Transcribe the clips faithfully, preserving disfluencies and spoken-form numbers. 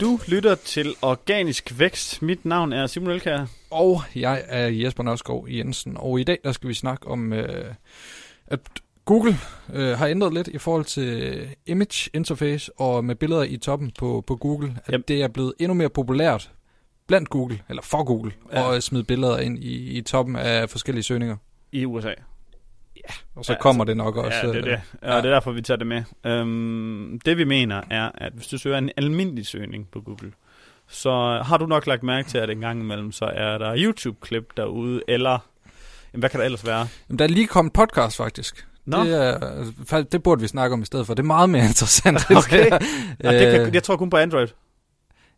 Du lytter til Organisk Vækst. Mit navn er Simon Elkager. Og jeg er Jesper Nørsgaard Jensen. Og i dag der skal vi snakke om, øh, at Google øh, har ændret lidt i forhold til image interface og med billeder i toppen på, på Google. At yep. det er blevet endnu mere populært blandt Google, eller for Google, ja. at smide billeder ind i, i toppen af forskellige søgninger. I U S A. Ja, og så ja, kommer altså, det nok også. Ja, det er det. Ja, ja. Det er derfor, vi tager det med. Øhm, det vi mener er, at hvis du søger en almindelig søgning på Google, så har du nok lagt mærke til, at en gang imellem, så er der YouTube-klip derude, eller jamen, hvad kan der ellers være? Jamen, der er lige kommet podcast, faktisk. No. Det, er, det burde vi snakke om i stedet for. Det er meget mere interessant. Okay. Ja, det kan, jeg tror kun på Android.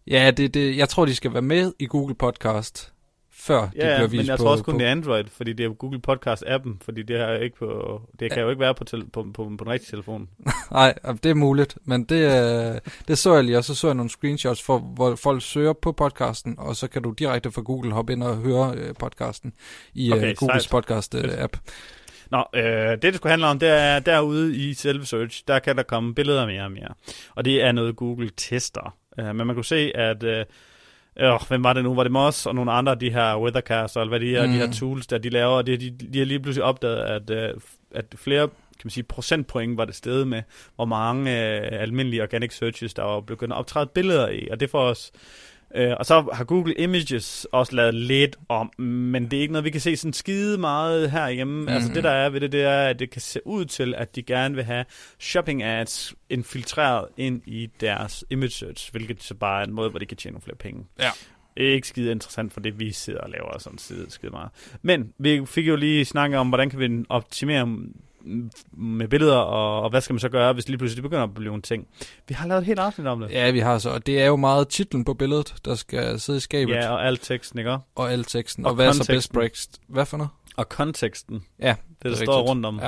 Ja, det, det, jeg tror, de skal være med i Google Podcast. Før det ja, bliver vist men jeg på, tror også kun på... det er Android, fordi det er Google Podcast-appen, fordi det, er ikke på, det kan ja. jo ikke være på, tele, på, på, på den rigtige telefon. Nej, det er muligt, men det, det så jeg lige, og så så jeg nogle screenshots, for, hvor folk søger på podcasten, og så kan du direkte fra Google hoppe ind og høre øh, podcasten i okay, øh, Googles sejt. podcast-app. Nå, øh, det det skulle handle om, det er derude i selve search, der kan der komme billeder mere og mere, og det er noget Google tester, uh, men man kunne se, at... Øh, Øh, hvem var det nu? Var det Moz og nogle andre af de her weathercaster, eller hvad de her, mm. de her tools, der de laver, og det, de, de har lige pludselig opdaget, at, at flere kan man sige, procentpoint var det sted med, hvor mange øh, almindelige organic searches, der var begyndt at optræde billeder i, og det for os. Øh, og så har Google Images også lavet lidt om, men det er ikke noget, vi kan se sådan skide meget herhjemme. Mm. Altså det, der er ved det, det er, at det kan se ud til, at de gerne vil have shopping ads infiltreret ind i deres image search, hvilket så bare er en måde, hvor de kan tjene nogle flere penge. Ja. Ikke skide interessant for det, vi sidder og laver sådan side skide meget. Men vi fik jo lige snakket om, hvordan kan vi optimere med billeder, og, og hvad skal man så gøre, hvis lige pludselig det begynder at blive en ting. Vi har lavet et helt afsnit om det. Ja, vi har så, og det er jo meget titlen på billedet, der skal sidde i skabet. Ja, og al teksten, ikke? Og al teksten, og, og hvad konteksten. Er så best breaks? Hvad for noget? Og konteksten. Ja. Det, der det står rundt om.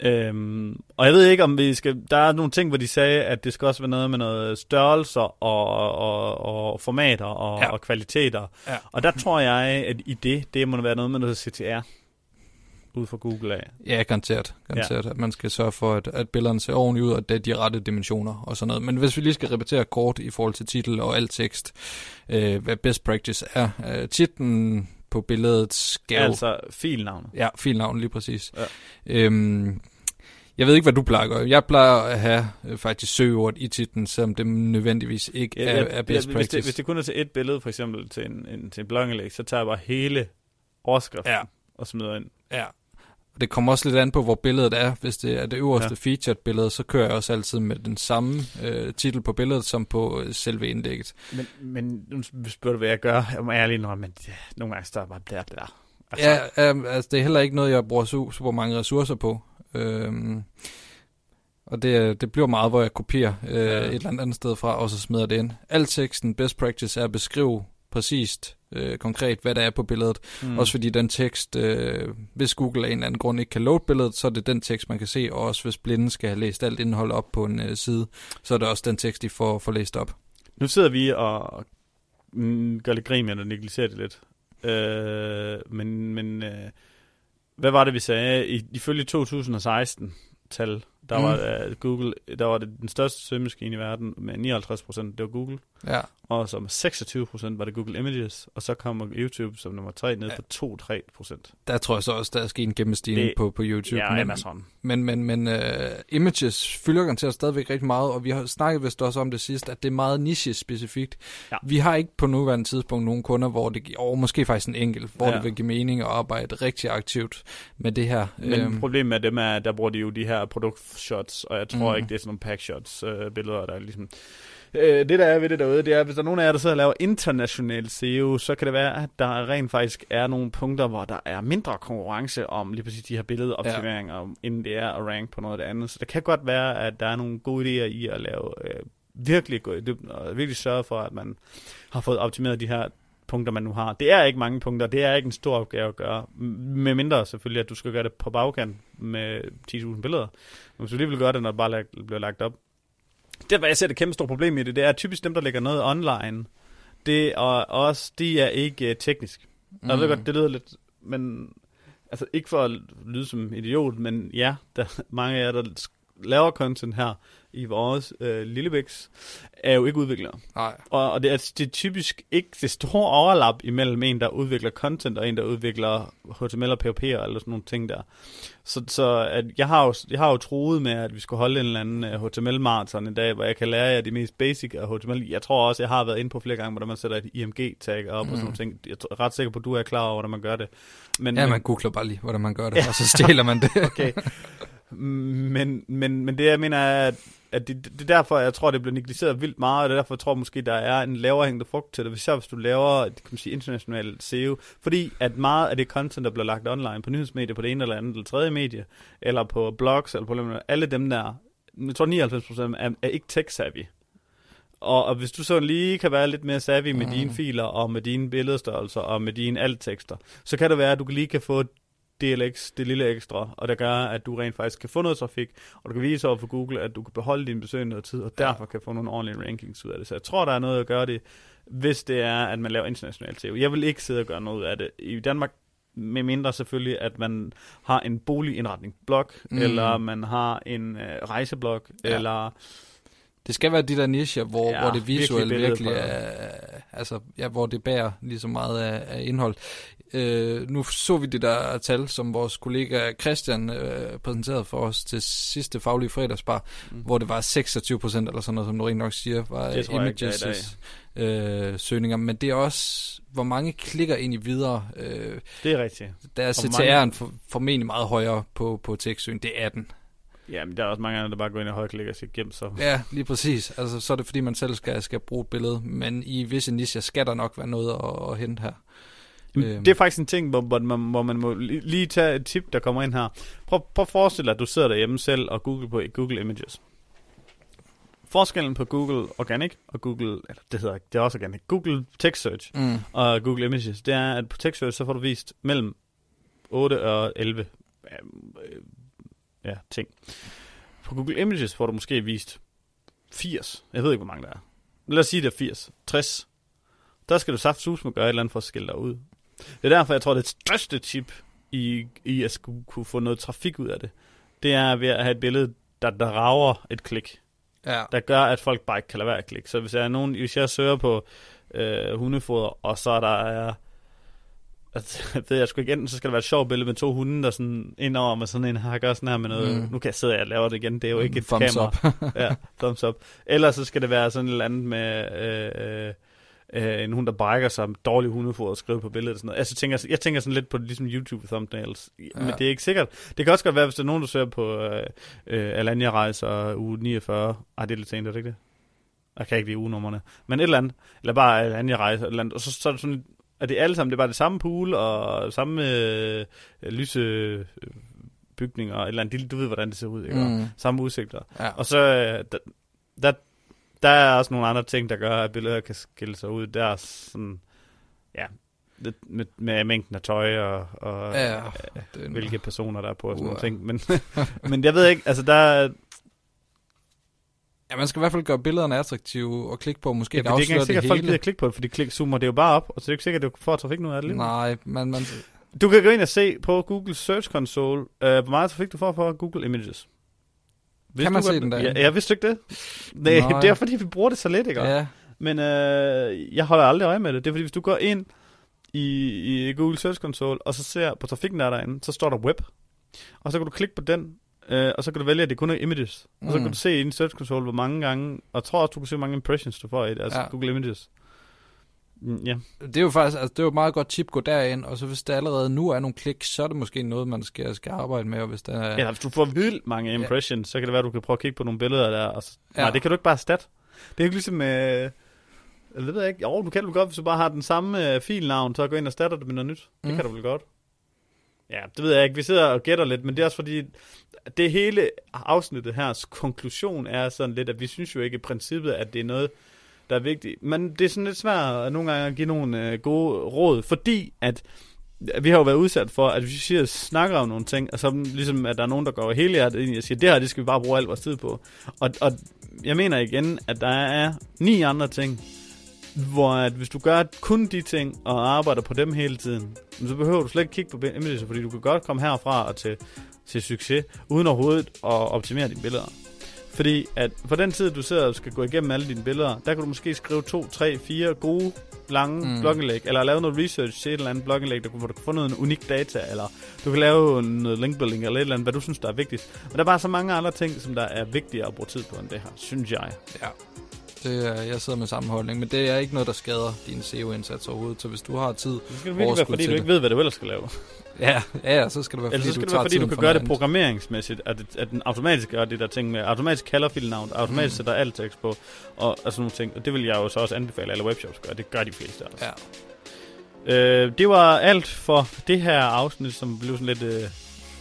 Ja. Øhm, og jeg ved ikke, om vi skal... Der er nogle ting, hvor de sagde, at det skal også være noget med noget størrelser og, og, og formater og, ja. og kvaliteter. Ja. Og der tror jeg, at i det, det må være noget med noget C T R. Ud fra Google af. Ja, garanteret. garanteret. Ja. At man skal sørge for, at, at billederne ser ordentligt ud, og det er de rette dimensioner og sådan noget. Men hvis vi lige skal repetere kort i forhold til titel og alt tekst, øh, hvad best practice er. Øh, titlen på billedet skal... Altså filnavnet. Ja, filnavnet lige præcis. Ja. Øhm, jeg ved ikke, hvad du plejer at gøre. Jeg plejer at have øh, faktisk søgeord i titlen, selvom det nødvendigvis ikke ja, er, er best ja, hvis practice. Det, hvis det kun er til et billede, for eksempel til en, en, til en blogindlæg, så tager jeg bare hele overskriften ja. og smider ind. Ja. Det kommer også lidt an på, hvor billedet er. Hvis det er det øverste ja. featured billede, så kører jeg også altid med den samme øh, titel på billedet, som på øh, selve indlægget. Men, men nu spørger du, hvad jeg gør. Jeg må ærlig indrømme, men det, nogle gange står bare der, der. Altså. Ja, øh, altså det er heller ikke noget, jeg bruger su- super mange ressourcer på. Øhm, og det, det bliver meget, hvor jeg kopierer øh, ja. et eller andet sted fra, og så smider det ind. Al teksten, best practice er at beskrive præcist, øh, konkret, hvad der er på billedet. Mm. Også fordi den tekst, øh, hvis Google af en eller anden grund ikke kan load billedet, så er det den tekst, man kan se, og også hvis blinde skal have læst alt indhold op på en øh, side, så er det også den tekst, de får, får læst op. Nu sidder vi og mm, gør lidt grin med, og negligerer det lidt. Øh, men men øh, hvad var det, vi sagde? I, ifølge to tusind og seksten-tal, der mm. var uh, Google, der var det den største søgemaskine i verden med nioghalvtreds procent, det var Google. Ja. Og som seksogtyve procent var det Google Images, og så kommer YouTube som nummer tre ned ja. på to komma tre procent. Der tror jeg så også, der er sket en gennemstigning på, på YouTube. Ja, men, men, men, men uh, Images fylder garanteret stadigvæk rigtig meget, og vi har snakket vist også om det sidst, at det er meget niche-specifikt. Ja. Vi har ikke på nuværende tidspunkt nogen kunder, hvor det giver, og måske faktisk en enkelt, hvor ja. det vil give mening at arbejde rigtig aktivt med det her. Men problemet med dem er, der bruger de jo de her produktshots, og jeg tror mm. ikke, det er sådan nogle packshots øh, billeder, der ligesom... Det, der er ved det derude, det er, hvis der er nogen af jer, der sidder og laver international S E O, så kan det være, at der rent faktisk er nogle punkter, hvor der er mindre konkurrence om lige præcis de her billedoptimeringer, ja. inden det er at rank på noget af det andet. Så det kan godt være, at der er nogle gode idéer i at lave øh, virkelig gå i dybden, og virkelig sørge for, at man har fået optimeret de her punkter, man nu har. Det er ikke mange punkter, det er ikke en stor opgave at gøre, med mindre selvfølgelig, at du skal gøre det på bagkant med ti tusind billeder. Men hvis du lige vil gøre det, når det bare bliver lagt op. Det, hvad jeg ser det kæmpe store problem i det, det er typisk dem, der lægger noget online, det og også, de er ikke uh, teknisk. Mm. Jeg ved godt, det lyder lidt, men altså ikke for at lyde som idiot, men ja, der mange af jer, der laver content her, i vores øh, lillebiks, er jo ikke udviklere. Nej. Og, og det, er, det er typisk ikke det store overlap imellem en, der udvikler content, og en, der udvikler H T M L og P H P eller sådan nogle ting der. Så, så at jeg, har jo, jeg har jo troet med, at vi skulle holde en eller anden H T M L-marathon en dag, hvor jeg kan lære jer de mest basic af H T M L. Jeg tror også, jeg har været inde på flere gange, hvordan man sætter et I M G-tag op mm. og sådan nogle ting. Jeg er ret sikker på, at du er klar over, hvordan man gør det. Men, ja, man googler bare lige, hvordan man gør det, ja. Og så stjæler man det. Okay. Men, men, men det, jeg mener, er, at det, det er derfor, jeg tror, det bliver negligeret vildt meget, og det er derfor, jeg tror måske, der er en lavere hængende frugt til det, hvis du laver, kan man sige, international S E O, fordi at meget af det content, der bliver lagt online på nyhedsmedier, på det ene eller andet, eller tredje medie, eller på blogs, eller på alle dem der, jeg tror nioghalvfems procent er, er ikke tech-savvy. Og, og hvis du så lige kan være lidt mere savvy med mm. dine filer, og med dine billedstørrelser, og med dine alt-tekster, så kan det være, at du lige kan få D L X, det lille ekstra, og der gør, at du rent faktisk kan få noget trafik, og du kan vise over for Google, at du kan beholde din besøgende noget tid, og derfor kan få nogle ordentlige rankings ud af det. Så jeg tror, der er noget at gøre det, hvis det er, at man laver international S E O. Jeg vil ikke sidde og gøre noget af det i Danmark, med mindre selvfølgelig, at man har en boligindretningsblog, mm. eller man har en øh, rejseblog, ja. Eller... Det skal være de der nicher, hvor, ja, hvor det visuelle virkelig, virkelig er, altså, ja, hvor det bærer lige så meget af, af indhold. Øh, nu så vi det der tal, som vores kollega Christian øh, præsenterede for os til sidste faglige fredagsbar, mm. hvor det var seksogtyve procent eller sådan noget, som du rent nok siger, var images øh, søgninger. Men det er også, hvor mange klikker ind i videre. Øh, det er rigtigt. Der er C T R'en for, formentlig meget højere på, på tekstsøgning. Det er atten. Ja, men der er også mange andre, der bare går ind og højklikker og siger, gem så. Ja, lige præcis. Altså, så er det fordi, man selv skal, skal bruge et billede. Men i visse nischer skal der nok være noget at, at hente her. Jamen, det er faktisk en ting, hvor, hvor, man, hvor man må lige tage et tip, der kommer ind her. Prøv, prøv at forestille dig, at du sidder derhjemme selv og googler på Google Images. Forskellen på Google Organic og Google, eller det hedder det er også Organic, Google Text Search mm. og Google Images, det er, at på Text Search, så får du vist mellem otte og elleve ja, ting. På Google Images får du måske vist firs. Jeg ved ikke, hvor mange der er. Lad os sige, det er firs, tres. Der skal du saftsus med gøre et eller andet for at skille dig ud. Det er derfor, jeg tror, det største tip i, i at skulle kunne få noget trafik ud af det, det er ved at have et billede, der, der rager et klik. Ja. Der gør, at folk bare ikke kan lade være at klikke. Så hvis jeg, er nogen, hvis jeg søger på øh, hundefoder, og så der er... Altså, jeg ved jeg sgu ikke, enten så skal der være et sjovt billede med to hunde, der sådan ind over med sådan en her, gør sådan her med noget, mm. nu kan jeg sidde og lave det igen, det er jo ikke et thumbs kamera. Up. Ja, thumbs up. Eller så skal det være sådan et eller andet med øh, øh, en hund, der brækker sig med dårlig hundefoder og skrive på billedet og sådan noget. Altså, jeg tænker, jeg tænker sådan lidt på ligesom YouTube thumbnails, men ja. Det er ikke sikkert. Det kan også godt være, hvis der er nogen, der søger på øh, øh, Alanya rejser uge niogfyrre. Ej, det er lidt sent, er det ikke det? Jeg kan ikke lide ugenummerne. Men et eller andet, eller bare Alanya rejser, et eller andet, og så, så er det sådan lidt, og det er alle sammen, det er bare det samme pool og samme øh, lysebygninger, eller andet, du ved, hvordan det ser ud, ikke? Mm. Samme udsigter. Ja. Og så der, der, der er også nogle andre ting, der gør, at billeder kan skille sig ud. Der er sådan, ja, med, med mængden af tøj og, og ja, øh, hvilke personer der er på og sådan uh. nogle ting. Men, men jeg ved ikke, altså der ja, man skal i hvert fald gøre billederne attraktive og klikke på, måske ja, ikke afsløre det hele. Det er ikke sikkert, at folk gider klikke på det, fordi klik zoomer det jo bare op, og så er det ikke sikkert, at du får trafik nu af det lige. Nej, men man... Du kan gå ind og se på Google Search Console, øh, hvor meget trafik du får fra Google Images. Vidste kan man du, se den der? Ja, jeg vidste ikke det. Det, det er fordi, vi bruger det så lidt, ikke? Ja. Men øh, jeg holder aldrig øje med det. Det er fordi, hvis du går ind i, i Google Search Console, og så ser på trafikken, der er derinde, så står der web. Og så kan du klikke på den, Uh, og så kan du vælge, at det kun er images. Og så mm. kan du se i din Search Console, hvor mange gange, og tror også, du kan se, hvor mange impressions du får i det, altså ja. Google Images. Mm, yeah. Det er jo faktisk, altså det er jo et meget godt tip, gå derind, og så hvis der allerede nu er nogle klik, så er det måske noget, man skal, skal arbejde med, og hvis der er... Ja, hvis du får vildt mange impressions, ja. Så kan det være, at du kan prøve at kigge på nogle billeder der, og så... ja. Nej, det kan du ikke bare stat. Det er jo ikke ligesom... Øh... Jeg ved ikke, jo, du kan du godt, hvis du bare har den samme øh, filnavn, så gå ind og statter det med noget nyt. Det mm. kan du vel godt. Ja, det ved jeg ikke. Vi sidder og gætter lidt, men det er også fordi, det hele afsnittet hers konklusion er sådan lidt, at vi synes jo ikke i princippet, at det er noget, der er vigtigt. Men det er sådan lidt svært at nogle gange at give nogle øh, gode råd, fordi at vi har jo været udsat for, at vi siger, snakker om nogle ting, og så ligesom, at der er nogen, der går hele hjertet ind og siger, det her, det skal vi bare bruge al vores tid på. Og, og jeg mener igen, at der er ni andre ting, hvor at hvis du gør kun de ting og arbejder på dem hele tiden, så behøver du slet ikke kigge på images, fordi du kan godt komme herfra og til, til succes, uden overhovedet at optimere dine billeder. Fordi at på den tid, du sidder og skal gå igennem alle dine billeder, der kan du måske skrive to, tre, fire gode, lange mm. blogindlæg, eller lave noget research til et eller andet blogindlæg, hvor du kan få noget unik data, eller du kan lave noget linkbuilding, eller et eller andet, hvad du synes, der er vigtigt. Men der er bare så mange andre ting, som der er vigtigere at bruge tid på, end det her, synes jeg. Ja, det er, jeg sidder med samme holdning, men det er ikke noget, der skader din S E O-indsats overhovedet, så hvis du har tid... Det skal virkelig være, fordi du ikke ved, hvad du ellers skal lave. Ja, ja, så skal det være, fordi, skal du, det være, fordi du kan gøre det programmeringsmæssigt, at, at den automatisk gør det der ting med, automatisk kalder filnavn, automatisk mm. sætter alt tekst på, og, og sådan nogle ting. Og det vil jeg jo så også anbefale, alle webshops gør. Det gør de fleste også. Ja. Øh, det var alt for det her afsnit, som blev sådan lidt øh,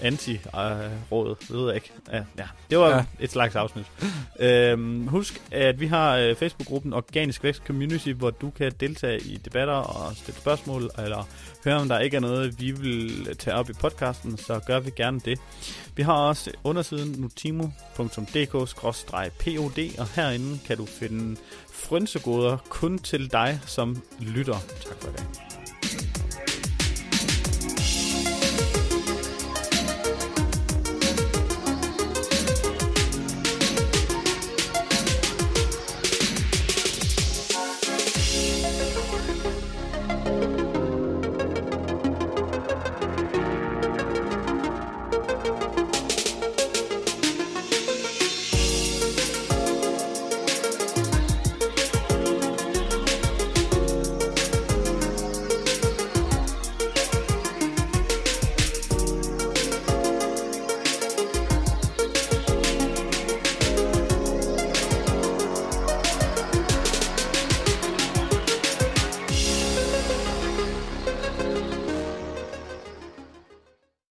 anti-rådet, øh, ved jeg ikke. Ja, ja. Det var ja. et slags afsnit. øh, husk, at vi har øh, Facebook-gruppen Organisk Vækst Community, hvor du kan deltage i debatter og stille spørgsmål, eller... Hør om der ikke er noget, vi vil tage op i podcasten, så gør vi gerne det. Vi har også undersiden notimo punktum d k skråstreg p o d, og herinde kan du finde frynsegoder kun til dig som lytter. Tak for i dag.